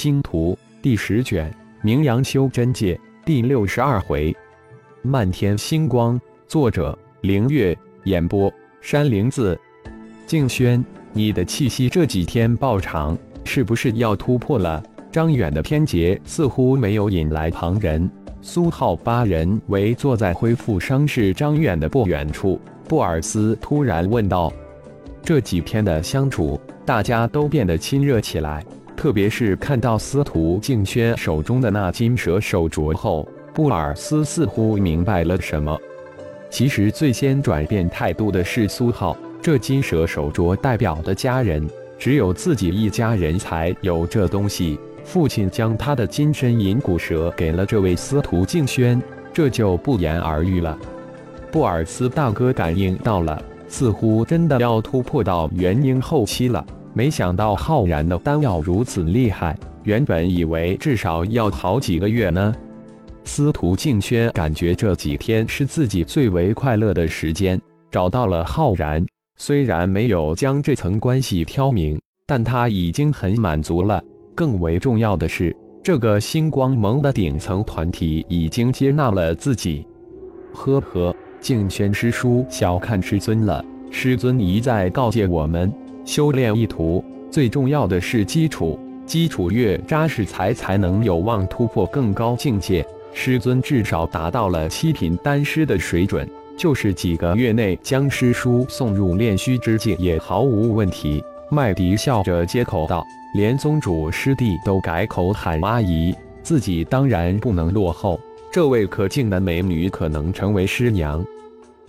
星图第10卷名扬修真界第62回漫天星光，作者凌月，演播山灵子。静轩，你的气息这几天爆长，是不是要突破了？张远的天劫似乎没有引来旁人，苏浩8人围坐在恢复伤势张远的不远处。布尔斯突然问道，这几天的相处，大家都变得亲热起来，特别是看到司徒静轩手中的那金蛇手镯后，布尔斯似乎明白了什么。其实最先转变态度的是苏浩，这金蛇手镯代表的家人，只有自己一家人才有这东西。父亲将他的金身银骨蛇给了这位司徒静轩，这就不言而喻了。布尔斯大哥感应到了，似乎真的要突破到元婴后期了。没想到浩然的丹药如此厉害，原本以为至少要好几个月呢。司徒静轩感觉这几天是自己最为快乐的时间，找到了浩然，虽然没有将这层关系挑明，但他已经很满足了。更为重要的是，这个星光盟的顶层团体已经接纳了自己。呵呵，静轩师叔小看师尊了，师尊一再告诫我们，修炼一途最重要的是基础，基础越扎实才能有望突破更高境界。师尊至少达到了7品丹师的水准，就是几个月内将师叔送入炼虚之境也毫无问题。麦迪笑着接口道，连宗主师弟都改口喊阿姨，自己当然不能落后，这位可敬的美女可能成为师娘。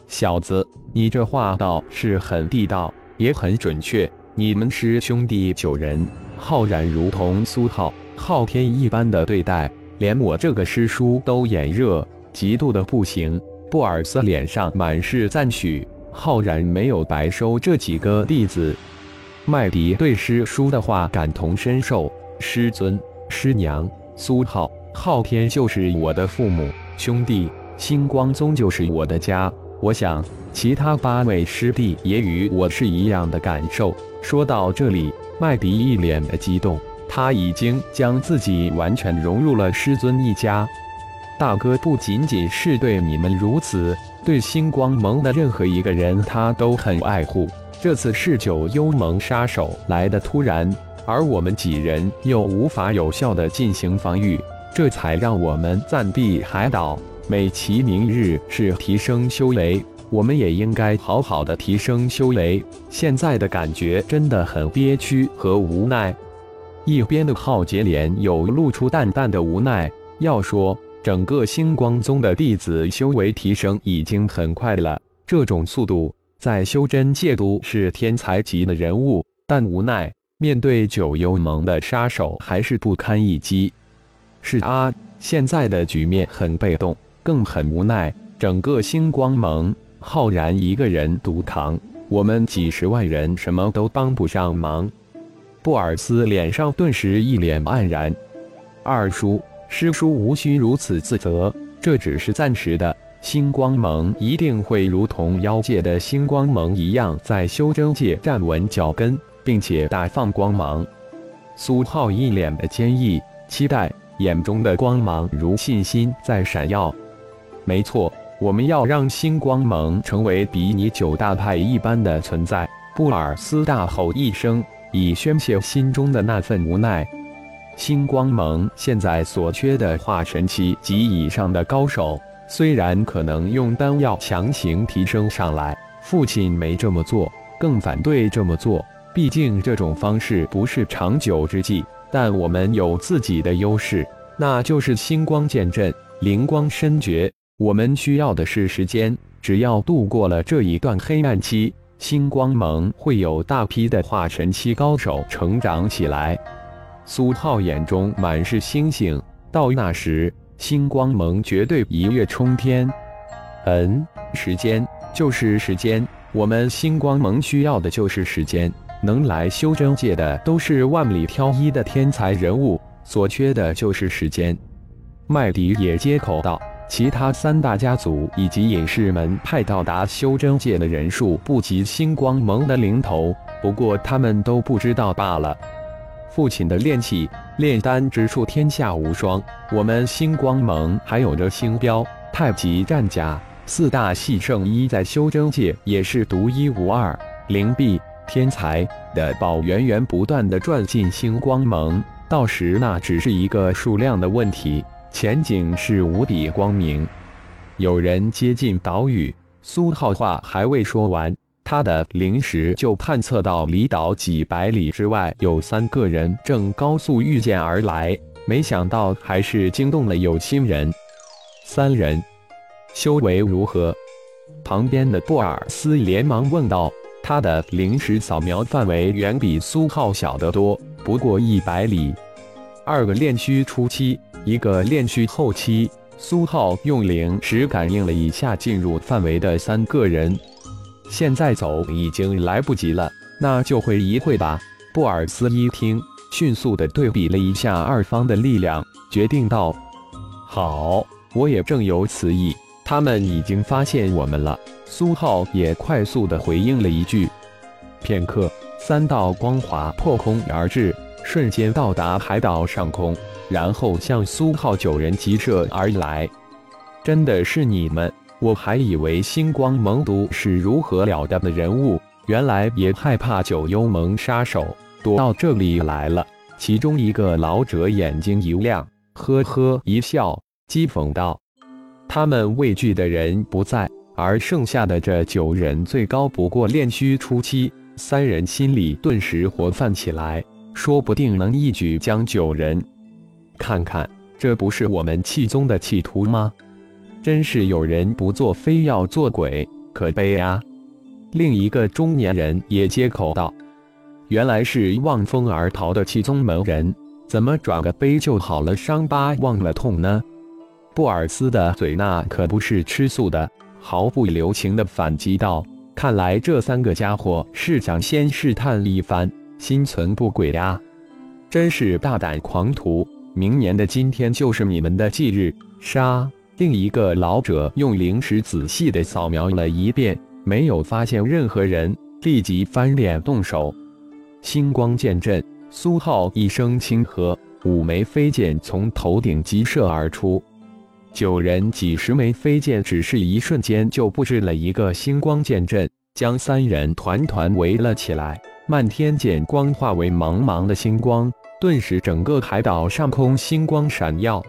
小子，你这话倒是很地道，也很准确。你们师兄弟9人，浩然如同苏浩、昊天一般的对待，连我这个师叔都眼热，嫉妒的不行。布尔斯脸上满是赞许，浩然没有白收这几个弟子。麦迪对师叔的话感同身受，师尊、师娘、苏浩、昊天就是我的父母兄弟，星光宗就是我的家。我想，其他8位师弟也与我是一样的感受。说到这里，麦迪一脸的激动，他已经将自己完全融入了师尊一家。大哥不仅仅是对你们如此，对星光盟的任何一个人他都很爱护。这次是9幽盟杀手来的突然，而我们几人又无法有效的进行防御，这才让我们暂避海岛。美其名日是提升修为，我们也应该好好的提升修为。现在的感觉真的很憋屈和无奈。一边的浩劫脸有露出淡淡的无奈，要说整个星光宗的弟子修为提升已经很快了，这种速度在修真界都是天才级的人物，但无奈面对9幽盟的杀手还是不堪一击。是啊，现在的局面很被动，更很无奈。整个星光盟，浩然一个人独扛，我们几十万人什么都帮不上忙。布尔斯脸上顿时一脸黯然。二叔、师叔无需如此自责，这只是暂时的。星光盟一定会如同妖界的星光盟一样，在修真界站稳脚跟，并且大放光芒。苏浩一脸的坚毅期待，眼中的光芒如信心在闪耀。没错，我们要让星光盟成为比拟9大派一般的存在。布尔斯大吼一声，以宣泄心中的那份无奈。星光盟现在所缺的化神期及以上的高手，虽然可能用丹药强行提升上来，父亲没这么做，更反对这么做，毕竟这种方式不是长久之计。但我们有自己的优势，那就是星光剑阵、灵光深觉。我们需要的是时间，只要度过了这一段黑暗期，星光盟会有大批的化神期高手成长起来。苏浩眼中满是星星，到那时星光盟绝对一跃冲天。时间就是时间，我们星光盟需要的就是时间。能来修真界的都是万里挑一的天才人物，所缺的就是时间。麦迪也接口道，其他3大家族以及隐士门派到达修真界的人数不及星光盟的零头，不过他们都不知道罢了。父亲的炼气炼丹之术天下无双，我们星光盟还有着星标、太极战甲四大系圣医在修真界也是独一无二，灵璧、天才的宝源源不断的转进星光盟，到时那只是一个数量的问题，前景是无比光明。有人接近岛屿，苏浩话还未说完，他的灵识就探测到离岛几百里之外有三个人正高速御剑而来，没想到还是惊动了有心人。三人修为如何？旁边的布尔斯连忙问道，他的灵识扫描范围远比苏浩小得多，不过100里。二个炼虚初期，一个炼虚后期。苏浩用灵识感应了一下进入范围的三个人，现在走已经来不及了，那就会一会吧。布尔斯一听，迅速的对比了一下二方的力量，决定道：好，我也正有此意，他们已经发现我们了。苏浩也快速的回应了一句。片刻，三道光华破空而至，瞬间到达海岛上空，然后向苏浩9人急射而来。真的是你们，我还以为星光盟都是如何了得的人物，原来也害怕九幽盟杀手，躲到这里来了。其中一个老者眼睛一亮，呵呵一笑，讥讽道：他们畏惧的人不在，而剩下的这9人最高不过炼虚初期。三人心里顿时活泛起来，说不定能一举将9人。看看，这不是我们气宗的企图吗？真是有人不做非要做鬼，可悲啊！另一个中年人也接口道：原来是望风而逃的气宗门人，怎么转个杯就好了伤疤忘了痛呢？布尔斯的嘴那可不是吃素的，毫不留情的反击道：看来这三个家伙是想先试探一番，心存不轨啊！真是大胆狂徒！明年的今天就是你们的忌日，杀！另一个老者用灵识仔细的扫描了一遍，没有发现任何人，立即翻脸动手。星光剑阵，苏浩一声轻喝，5枚飞剑从头顶急射而出。9人几十枚飞剑只是一瞬间就布置了一个星光剑阵，将3人团团围了起来。漫天剑光化为茫茫的星光，顿时整个海岛上空星光闪耀，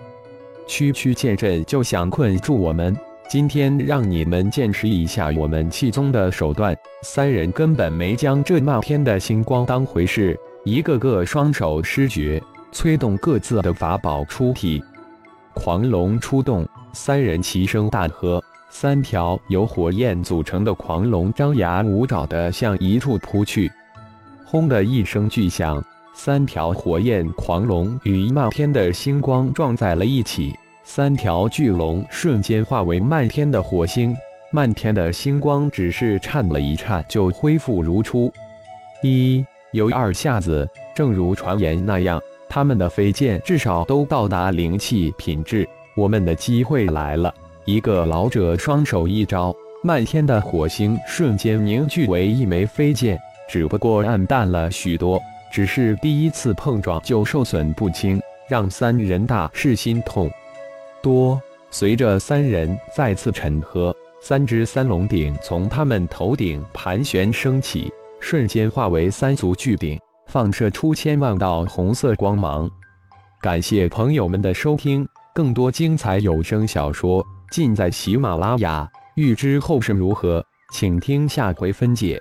区区剑阵就想困住我们，今天让你们见识一下我们气宗的手段。3人根本没将这漫天的星光当回事，一个个双手施诀，催动各自的法宝出体。狂龙出动，3人齐声大喝，3条由火焰组成的狂龙张牙舞爪地向一处扑去。轰的一声巨响，3条火焰狂龙与漫天的星光撞在了一起，3条巨龙瞬间化为漫天的火星，漫天的星光只是颤了一颤就恢复如初。有2下子，正如传言那样，他们的飞剑至少都到达灵气品质，我们的机会来了。一个老者双手一招，漫天的火星瞬间凝聚为1枚飞剑，只不过暗淡了许多，只是第一次碰撞就受损不轻，让3人大是心痛。随着3人再次沉喝，3只三龙鼎从他们头顶盘旋升起，瞬间化为3足巨鼎，放射出1000万道红色光芒。感谢朋友们的收听，更多精彩有声小说尽在喜马拉雅，欲知后事如何，请听下回分解。